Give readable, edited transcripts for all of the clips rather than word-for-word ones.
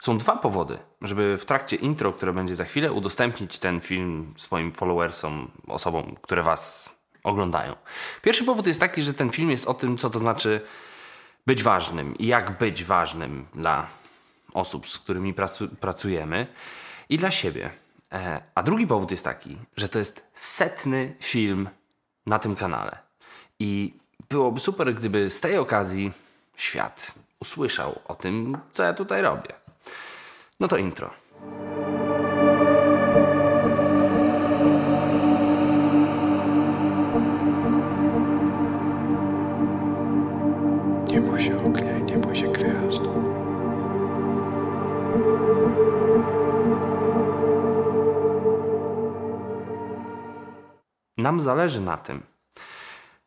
Są dwa powody, żeby w trakcie intro, które będzie za chwilę, udostępnić ten film swoim followersom, osobom, które was oglądają. Pierwszy powód jest taki, że ten film jest o tym, co to znaczy być ważnym i jak być ważnym dla osób, z którymi pracujemy i dla siebie. A drugi powód jest taki, że to jest 100. film na tym kanale. I byłoby super, gdyby z tej okazji świat usłyszał o tym, co ja tutaj robię. No to intro. Nie bój się ognia i nie bój się gwiazd. Nam zależy na tym,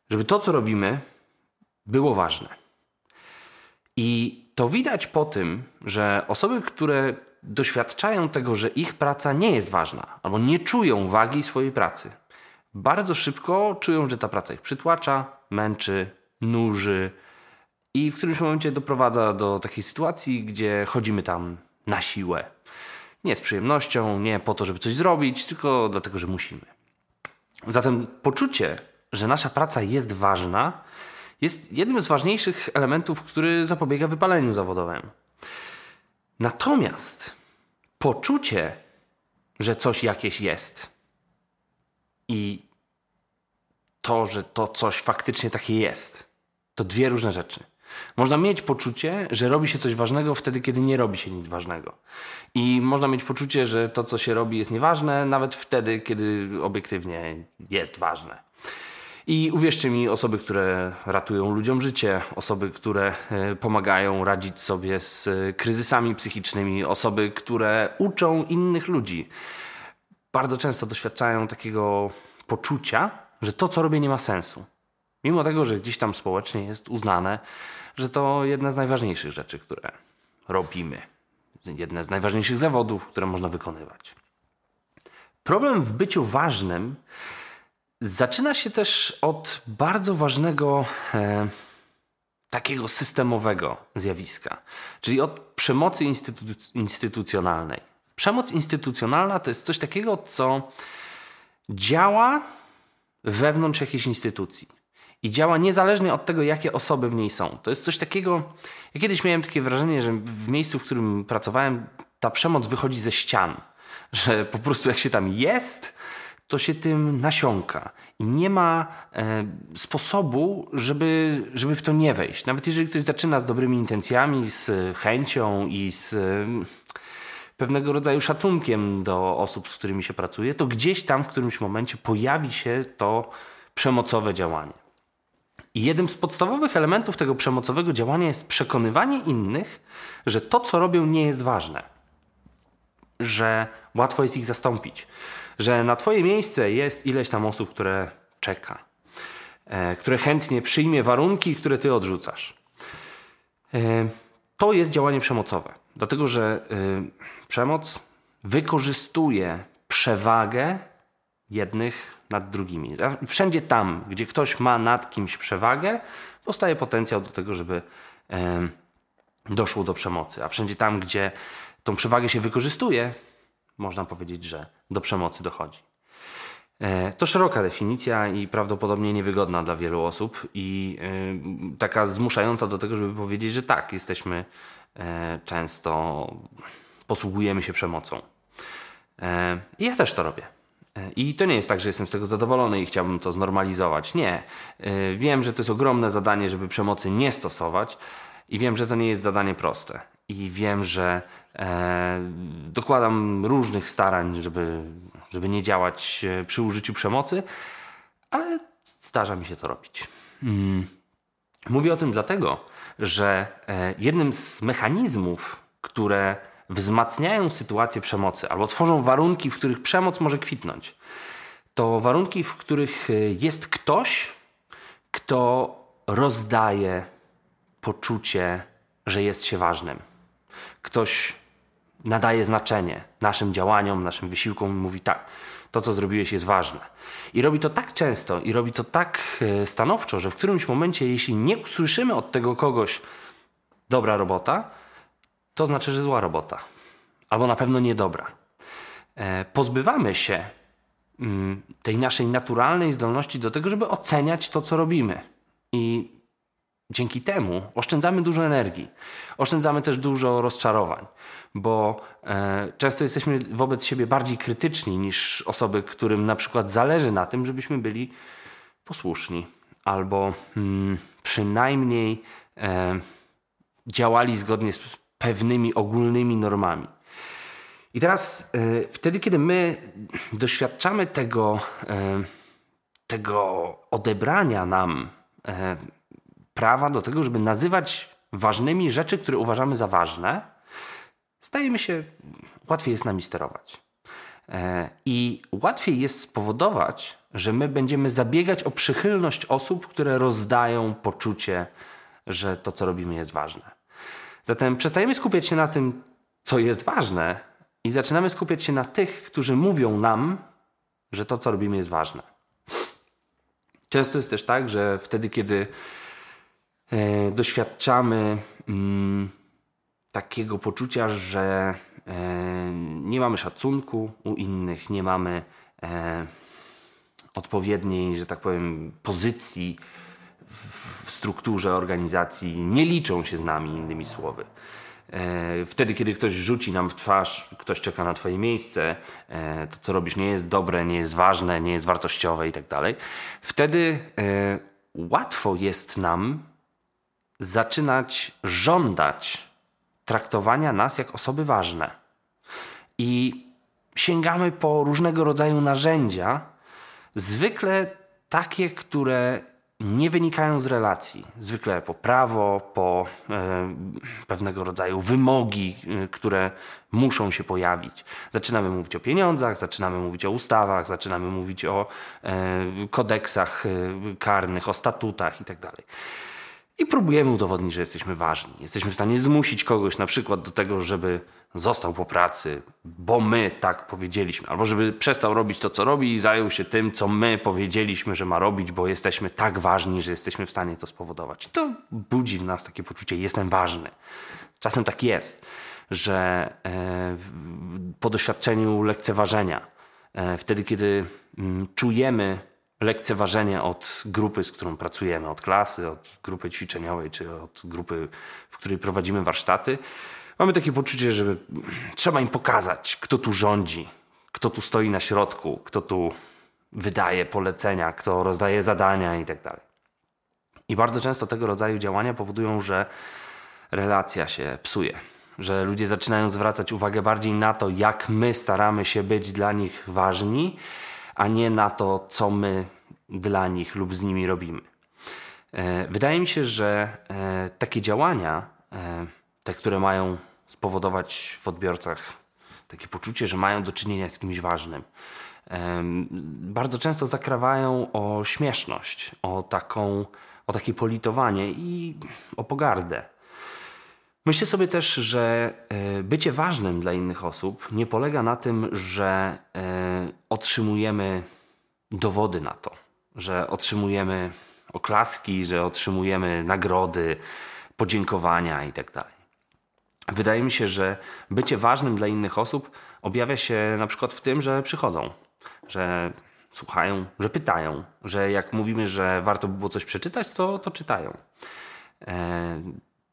żeby to, co robimy, było ważne. I to widać po tym, że osoby, które doświadczają tego, że ich praca nie jest ważna albo nie czują wagi swojej pracy, bardzo szybko czują, że ta praca ich przytłacza, męczy, nuży i w którymś momencie doprowadza do takiej sytuacji, gdzie chodzimy tam na siłę. Nie z przyjemnością, nie po to, żeby coś zrobić, tylko dlatego, że musimy. Zatem poczucie, że nasza praca jest ważna, jest jednym z ważniejszych elementów, który zapobiega wypaleniu zawodowemu. Natomiast poczucie, że coś jakieś jest i to, że to coś faktycznie takie jest, to dwie różne rzeczy. Można mieć poczucie, że robi się coś ważnego wtedy, kiedy nie robi się nic ważnego. I można mieć poczucie, że to, co się robi, jest nieważne, nawet wtedy, kiedy obiektywnie jest ważne. I uwierzcie mi, osoby, które ratują ludziom życie, osoby, które pomagają radzić sobie z kryzysami psychicznymi, osoby, które uczą innych ludzi, bardzo często doświadczają takiego poczucia, że to, co robię, nie ma sensu. Mimo tego, że gdzieś tam społecznie jest uznane, że to jedna z najważniejszych rzeczy, które robimy. Jedne z najważniejszych zawodów, które można wykonywać. Problem w byciu ważnym zaczyna się też od bardzo ważnego, takiego systemowego zjawiska, czyli od przemocy instytucjonalnej. Przemoc instytucjonalna to jest coś takiego, co działa wewnątrz jakiejś instytucji i działa niezależnie od tego, jakie osoby w niej są. To jest coś takiego, ja kiedyś miałem takie wrażenie, że w miejscu, w którym pracowałem, ta przemoc wychodzi ze ścian, że po prostu jak się tam jest, to się tym nasiąka i nie ma sposobu, żeby w to nie wejść. Nawet jeżeli ktoś zaczyna z dobrymi intencjami, z chęcią i z pewnego rodzaju szacunkiem do osób, z którymi się pracuje, to gdzieś tam w którymś momencie pojawi się to przemocowe działanie. I jednym z podstawowych elementów tego przemocowego działania jest przekonywanie innych, że to, co robią, nie jest ważne, że łatwo jest ich zastąpić, że na twoje miejsce jest ileś tam osób, które czeka, które chętnie przyjmie warunki, które ty odrzucasz. To jest działanie przemocowe, dlatego że przemoc wykorzystuje przewagę jednych nad drugimi. Wszędzie tam, gdzie ktoś ma nad kimś przewagę, powstaje potencjał do tego, żeby doszło do przemocy, a wszędzie tam, gdzie tą przewagę się wykorzystuje, można powiedzieć, że do przemocy dochodzi. To szeroka definicja i prawdopodobnie niewygodna dla wielu osób i taka zmuszająca do tego, żeby powiedzieć, że tak, jesteśmy często, posługujemy się przemocą. I ja też to robię. I to nie jest tak, że jestem z tego zadowolony i chciałbym to znormalizować. Nie. Wiem, że to jest ogromne zadanie, żeby przemocy nie stosować i wiem, że to nie jest zadanie proste. I wiem, że dokładam różnych starań, żeby nie działać przy użyciu przemocy, ale zdarza mi się to robić. Mówię o tym dlatego, że jednym z mechanizmów, które wzmacniają sytuację przemocy albo tworzą warunki, w których przemoc może kwitnąć, to warunki, w których jest ktoś, kto rozdaje poczucie, że jest się ważnym. Ktoś nadaje znaczenie naszym działaniom, naszym wysiłkom i mówi tak, to co zrobiłeś jest ważne. I robi to tak często i robi to tak stanowczo, że w którymś momencie, jeśli nie usłyszymy od tego kogoś dobra robota, to znaczy, że zła robota. Albo na pewno niedobra. Pozbywamy się tej naszej naturalnej zdolności do tego, żeby oceniać to, co robimy. I dzięki temu oszczędzamy dużo energii. Oszczędzamy też dużo rozczarowań, bo często jesteśmy wobec siebie bardziej krytyczni niż osoby, którym na przykład zależy na tym, żebyśmy byli posłuszni albo przynajmniej działali zgodnie z pewnymi ogólnymi normami. I teraz wtedy, kiedy my doświadczamy tego odebrania nam prawa do tego, żeby nazywać ważnymi rzeczy, które uważamy za ważne, stajemy się, łatwiej jest nami sterować. I łatwiej jest spowodować, że my będziemy zabiegać o przychylność osób, które rozdają poczucie, że to, co robimy, jest ważne. Zatem przestajemy skupiać się na tym, co jest ważne, i zaczynamy skupiać się na tych, którzy mówią nam, że to, co robimy, jest ważne. Często jest też tak, że wtedy, kiedy doświadczamy takiego poczucia, że nie mamy szacunku u innych, nie mamy odpowiedniej, że tak powiem, pozycji w strukturze organizacji, nie liczą się z nami, innymi słowy. Wtedy, kiedy ktoś rzuci nam w twarz, ktoś czeka na twoje miejsce, to co robisz nie jest dobre, nie jest ważne, nie jest wartościowe i tak dalej, wtedy łatwo jest nam zaczynać żądać traktowania nas jak osoby ważne. I sięgamy po różnego rodzaju narzędzia, zwykle takie, które nie wynikają z relacji. Zwykle po prawo, po pewnego rodzaju wymogi, które muszą się pojawić. Zaczynamy mówić o pieniądzach, zaczynamy mówić o ustawach, zaczynamy mówić o kodeksach karnych, o statutach i tak dalej. I próbujemy udowodnić, że jesteśmy ważni. Jesteśmy w stanie zmusić kogoś na przykład do tego, żeby został po pracy, bo my tak powiedzieliśmy. Albo żeby przestał robić to, co robi i zajął się tym, co my powiedzieliśmy, że ma robić, bo jesteśmy tak ważni, że jesteśmy w stanie to spowodować. I to budzi w nas takie poczucie, jestem ważny. Czasem tak jest, że po doświadczeniu lekceważenia, wtedy kiedy czujemy lekceważenie od grupy, z którą pracujemy, od klasy, od grupy ćwiczeniowej czy od grupy, w której prowadzimy warsztaty, mamy takie poczucie, że trzeba im pokazać, kto tu rządzi, kto tu stoi na środku, kto tu wydaje polecenia, kto rozdaje zadania i tak dalej. I bardzo często tego rodzaju działania powodują, że relacja się psuje, że ludzie zaczynają zwracać uwagę bardziej na to, jak my staramy się być dla nich ważni, a nie na to, co my dla nich lub z nimi robimy. Wydaje mi się, że takie działania, te, które mają spowodować w odbiorcach takie poczucie, że mają do czynienia z kimś ważnym, bardzo często zakrawają o śmieszność, o takie politowanie i o pogardę. Myślę sobie też, że bycie ważnym dla innych osób nie polega na tym, że otrzymujemy dowody na to, że otrzymujemy oklaski, że otrzymujemy nagrody, podziękowania i tak dalej. Wydaje mi się, że bycie ważnym dla innych osób objawia się na przykład w tym, że przychodzą, że słuchają, że pytają, że jak mówimy, że warto by było coś przeczytać, to czytają.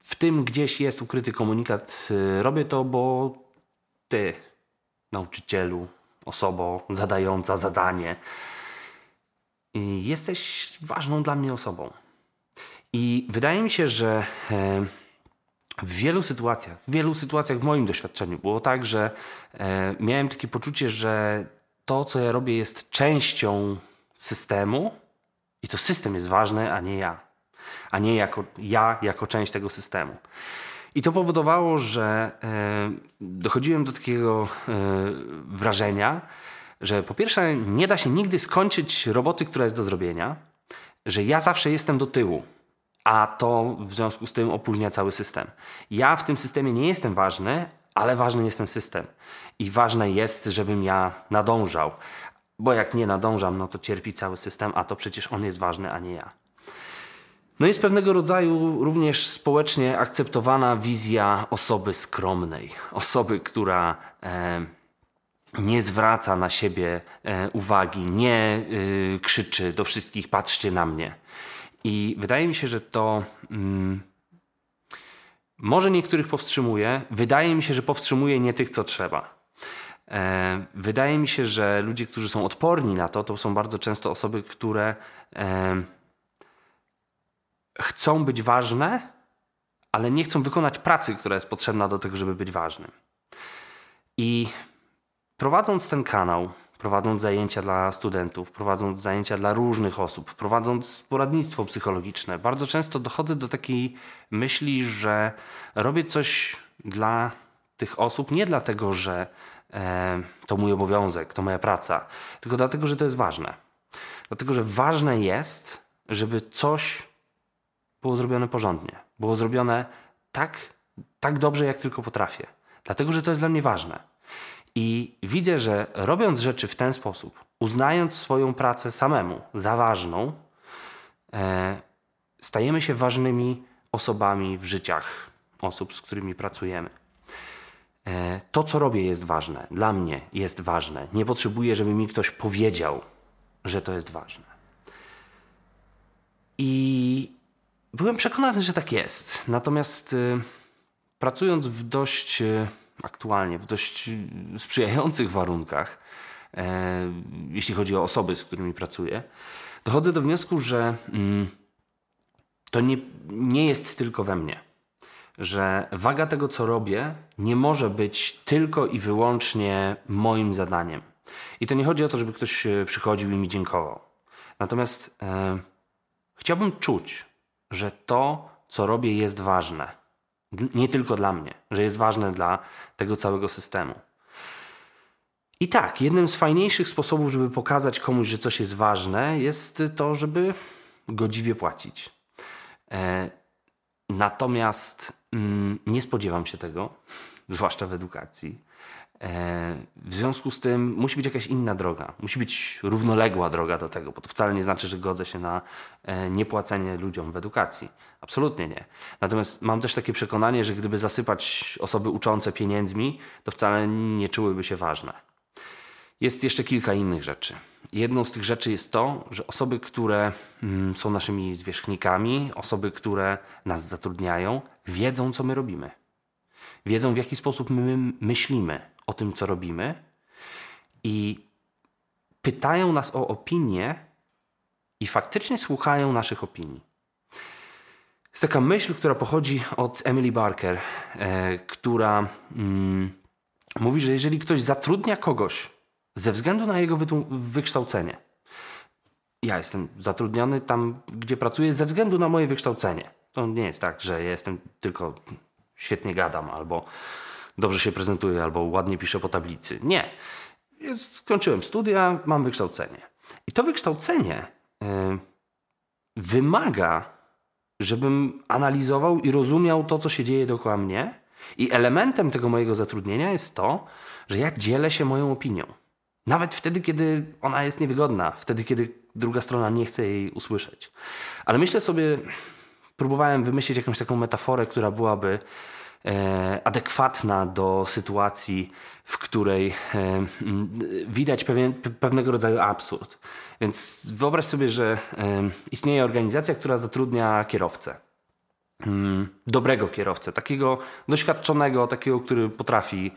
W tym gdzieś jest ukryty komunikat, robię to, bo ty, nauczycielu, osobo zadająca zadanie, jesteś ważną dla mnie osobą. I wydaje mi się, że w wielu sytuacjach w moim doświadczeniu było tak, że miałem takie poczucie, że to, co ja robię, jest częścią systemu i to system jest ważny, a nie ja. A nie jako część tego systemu. I to powodowało, że dochodziłem do takiego wrażenia, że po pierwsze nie da się nigdy skończyć roboty, która jest do zrobienia, że ja zawsze jestem do tyłu, a to w związku z tym opóźnia cały system. Ja w tym systemie nie jestem ważny, ale ważny jest ten system. I ważne jest, żebym ja nadążał, bo jak nie nadążam, no to cierpi cały system, a to przecież on jest ważny, a nie ja. No jest pewnego rodzaju również społecznie akceptowana wizja osoby skromnej. Osoby, która nie zwraca na siebie uwagi, nie krzyczy do wszystkich: patrzcie na mnie. I wydaje mi się, że to może niektórych powstrzymuje. Wydaje mi się, że powstrzymuje nie tych, co trzeba. Wydaje mi się, że ludzie, którzy są odporni na to, to są bardzo często osoby, które chcą być ważne, ale nie chcą wykonać pracy, która jest potrzebna do tego, żeby być ważnym. I prowadząc ten kanał, prowadząc zajęcia dla studentów, prowadząc zajęcia dla różnych osób, prowadząc poradnictwo psychologiczne, bardzo często dochodzę do takiej myśli, że robię coś dla tych osób nie dlatego, że to mój obowiązek, to moja praca, tylko dlatego, że to jest ważne. Dlatego, że ważne jest, żeby coś było zrobione porządnie, było zrobione tak dobrze, jak tylko potrafię. Dlatego, że to jest dla mnie ważne. I widzę, że robiąc rzeczy w ten sposób, uznając swoją pracę samemu za ważną, stajemy się ważnymi osobami w życiach osób, z którymi pracujemy. To, co robię, jest ważne. Dla mnie jest ważne. Nie potrzebuję, żeby mi ktoś powiedział, że to jest ważne. I byłem przekonany, że tak jest. Natomiast pracując w dość aktualnie, w dość sprzyjających warunkach, jeśli chodzi o osoby, z którymi pracuję, dochodzę do wniosku, że to nie jest tylko we mnie. Że waga tego, co robię, nie może być tylko i wyłącznie moim zadaniem. I to nie chodzi o to, żeby ktoś przychodził i mi dziękował. Natomiast chciałbym czuć, że to, co robię, jest ważne. Nie tylko dla mnie, że jest ważne dla tego całego systemu. I tak, jednym z fajniejszych sposobów, żeby pokazać komuś, że coś jest ważne, jest to, żeby godziwie płacić. Natomiast nie spodziewam się tego, zwłaszcza w edukacji. W związku z tym musi być jakaś inna droga. Musi być równoległa droga do tego, bo to wcale nie znaczy, że godzę się na niepłacenie ludziom w edukacji. Absolutnie nie. Natomiast mam też takie przekonanie, że gdyby zasypać osoby uczące pieniędzmi, to wcale nie czułyby się ważne. Jest jeszcze kilka innych rzeczy. Jedną z tych rzeczy jest to, że osoby, które są naszymi zwierzchnikami, osoby, które nas zatrudniają, wiedzą, co my robimy. Wiedzą, w jaki sposób my myślimy o tym, co robimy, i pytają nas o opinie i faktycznie słuchają naszych opinii. Jest taka myśl, która pochodzi od Emily Barker, która mówi, że jeżeli ktoś zatrudnia kogoś ze względu na jego wykształcenie. Ja jestem zatrudniony tam, gdzie pracuję, ze względu na moje wykształcenie. To nie jest tak, że ja jestem tylko świetnie gadam, albo dobrze się prezentuję, albo ładnie piszę po tablicy. Nie. Ja skończyłem studia, mam wykształcenie. I to wykształcenie wymaga, żebym analizował i rozumiał to, co się dzieje dookoła mnie. I elementem tego mojego zatrudnienia jest to, że ja dzielę się moją opinią. Nawet wtedy, kiedy ona jest niewygodna, wtedy, kiedy druga strona nie chce jej usłyszeć. Ale myślę sobie, próbowałem wymyślić jakąś taką metaforę, która byłaby adekwatna do sytuacji, w której widać pewnego rodzaju absurd. Więc wyobraź sobie, że istnieje organizacja, która zatrudnia kierowcę. Dobrego kierowcę, takiego doświadczonego, takiego, który potrafi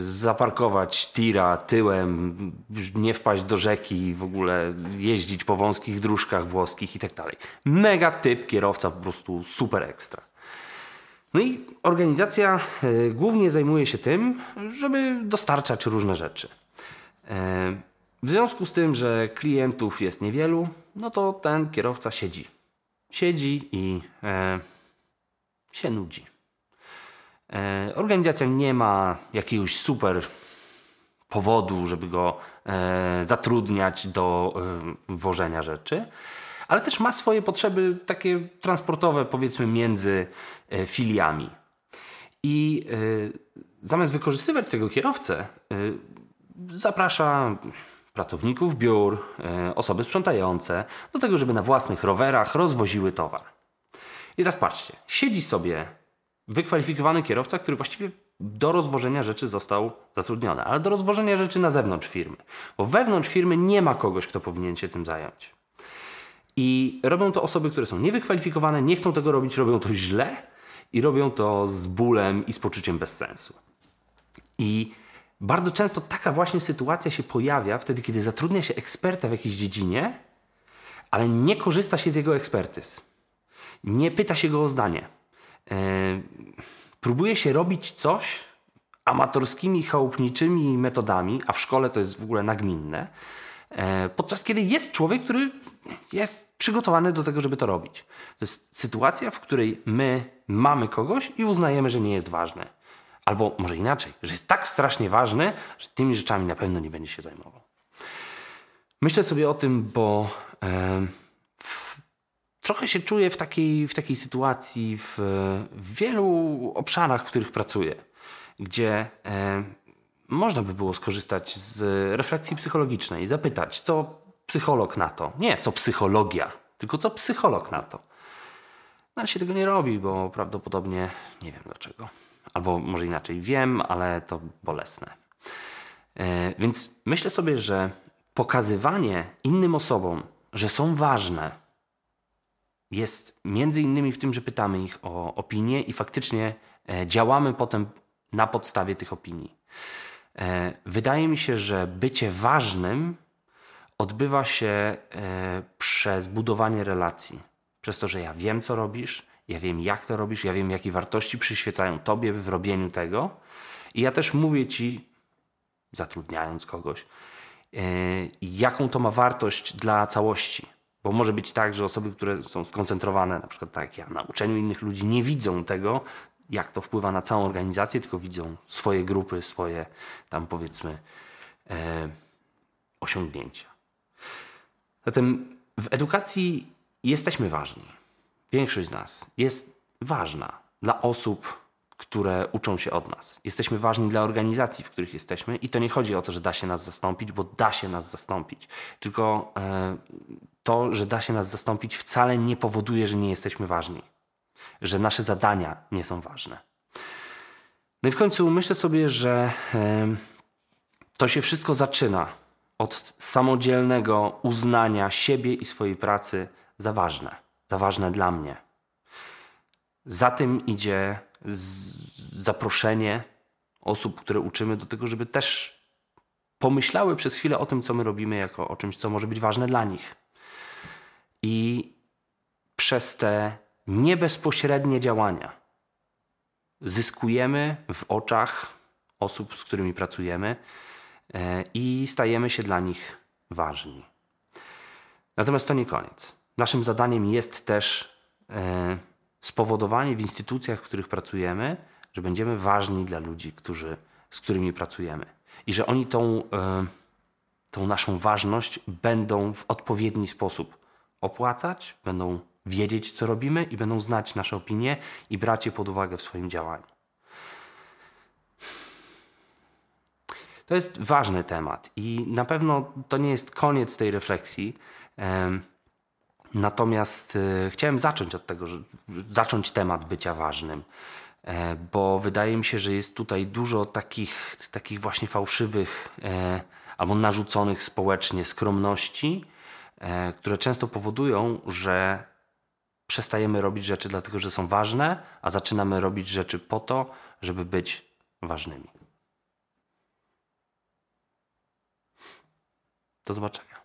zaparkować tira tyłem, nie wpaść do rzeki, w ogóle jeździć po wąskich dróżkach włoskich i tak dalej. Mega typ kierowca, po prostu super ekstra. No i organizacja głównie zajmuje się tym, żeby dostarczać różne rzeczy. W związku z tym, że klientów jest niewielu, no to ten kierowca siedzi. Siedzi i się nudzi. Organizacja nie ma jakiegoś super powodu, żeby go zatrudniać do wożenia rzeczy, ale też ma swoje potrzeby takie transportowe, powiedzmy, między filiami. I zamiast wykorzystywać tego kierowcę, zaprasza pracowników biur, osoby sprzątające, do tego, żeby na własnych rowerach rozwoziły towar. I teraz patrzcie, siedzi sobie wykwalifikowany kierowca, który właściwie do rozwożenia rzeczy został zatrudniony, ale do rozwożenia rzeczy na zewnątrz firmy, bo wewnątrz firmy nie ma kogoś, kto powinien się tym zająć. I robią to osoby, które są niewykwalifikowane, nie chcą tego robić, robią to źle i robią to z bólem i z poczuciem bezsensu. I bardzo często taka właśnie sytuacja się pojawia wtedy, kiedy zatrudnia się eksperta w jakiejś dziedzinie, ale nie korzysta się z jego ekspertyz. Nie pyta się go o zdanie. Próbuje się robić coś amatorskimi, chałupniczymi metodami, a w szkole to jest w ogóle nagminne, podczas kiedy jest człowiek, który jest przygotowany do tego, żeby to robić. To jest sytuacja, w której my mamy kogoś i uznajemy, że nie jest ważny. Albo może inaczej, że jest tak strasznie ważny, że tymi rzeczami na pewno nie będzie się zajmował. Myślę sobie o tym, bo trochę się czuję w takiej sytuacji w wielu obszarach, w których pracuję, gdzie można by było skorzystać z refleksji psychologicznej i zapytać, co psycholog na to. Nie co psychologia, tylko co psycholog na to. No, ale się tego nie robi, bo prawdopodobnie nie wiem dlaczego. Albo może inaczej, wiem, ale to bolesne. Więc myślę sobie, że pokazywanie innym osobom, że są ważne, jest między innymi w tym, że pytamy ich o opinię i faktycznie działamy potem na podstawie tych opinii. Wydaje mi się, że bycie ważnym odbywa się przez budowanie relacji. Przez to, że ja wiem, co robisz, ja wiem, jak to robisz, ja wiem, jakie wartości przyświecają tobie w robieniu tego. I ja też mówię ci, zatrudniając kogoś, jaką to ma wartość dla całości. Bo może być tak, że osoby, które są skoncentrowane, na przykład tak jak ja, na uczeniu innych ludzi, nie widzą tego, jak to wpływa na całą organizację, tylko widzą swoje grupy, swoje tam powiedzmy osiągnięcia. Zatem w edukacji jesteśmy ważni. Większość z nas jest ważna dla osób, które uczą się od nas. Jesteśmy ważni dla organizacji, w których jesteśmy i to nie chodzi o to, że da się nas zastąpić, bo da się nas zastąpić. Tylko to, że da się nas zastąpić wcale nie powoduje, że nie jesteśmy ważni. Że nasze zadania nie są ważne. No i w końcu myślę sobie, że to się wszystko zaczyna od samodzielnego uznania siebie i swojej pracy za ważne. Za ważne dla mnie. Za tym idzie zaproszenie osób, które uczymy do tego, żeby też pomyślały przez chwilę o tym, co my robimy, jako o czymś, co może być ważne dla nich. I przez te niebezpośrednie działania zyskujemy w oczach osób, z którymi pracujemy i stajemy się dla nich ważni. Natomiast to nie koniec. Naszym zadaniem jest też spowodowanie w instytucjach, w których pracujemy, że będziemy ważni dla ludzi, z którymi pracujemy. I że oni tą naszą ważność będą w odpowiedni sposób opłacać, będą wiedzieć, co robimy i będą znać nasze opinie i brać je pod uwagę w swoim działaniu. To jest ważny temat i na pewno to nie jest koniec tej refleksji. Natomiast chciałem zacząć od tego, że zacząć temat bycia ważnym, bo wydaje mi się, że jest tutaj dużo takich właśnie fałszywych albo narzuconych społecznie skromności, które często powodują, że przestajemy robić rzeczy dlatego, że są ważne, a zaczynamy robić rzeczy po to, żeby być ważnymi. Do zobaczenia.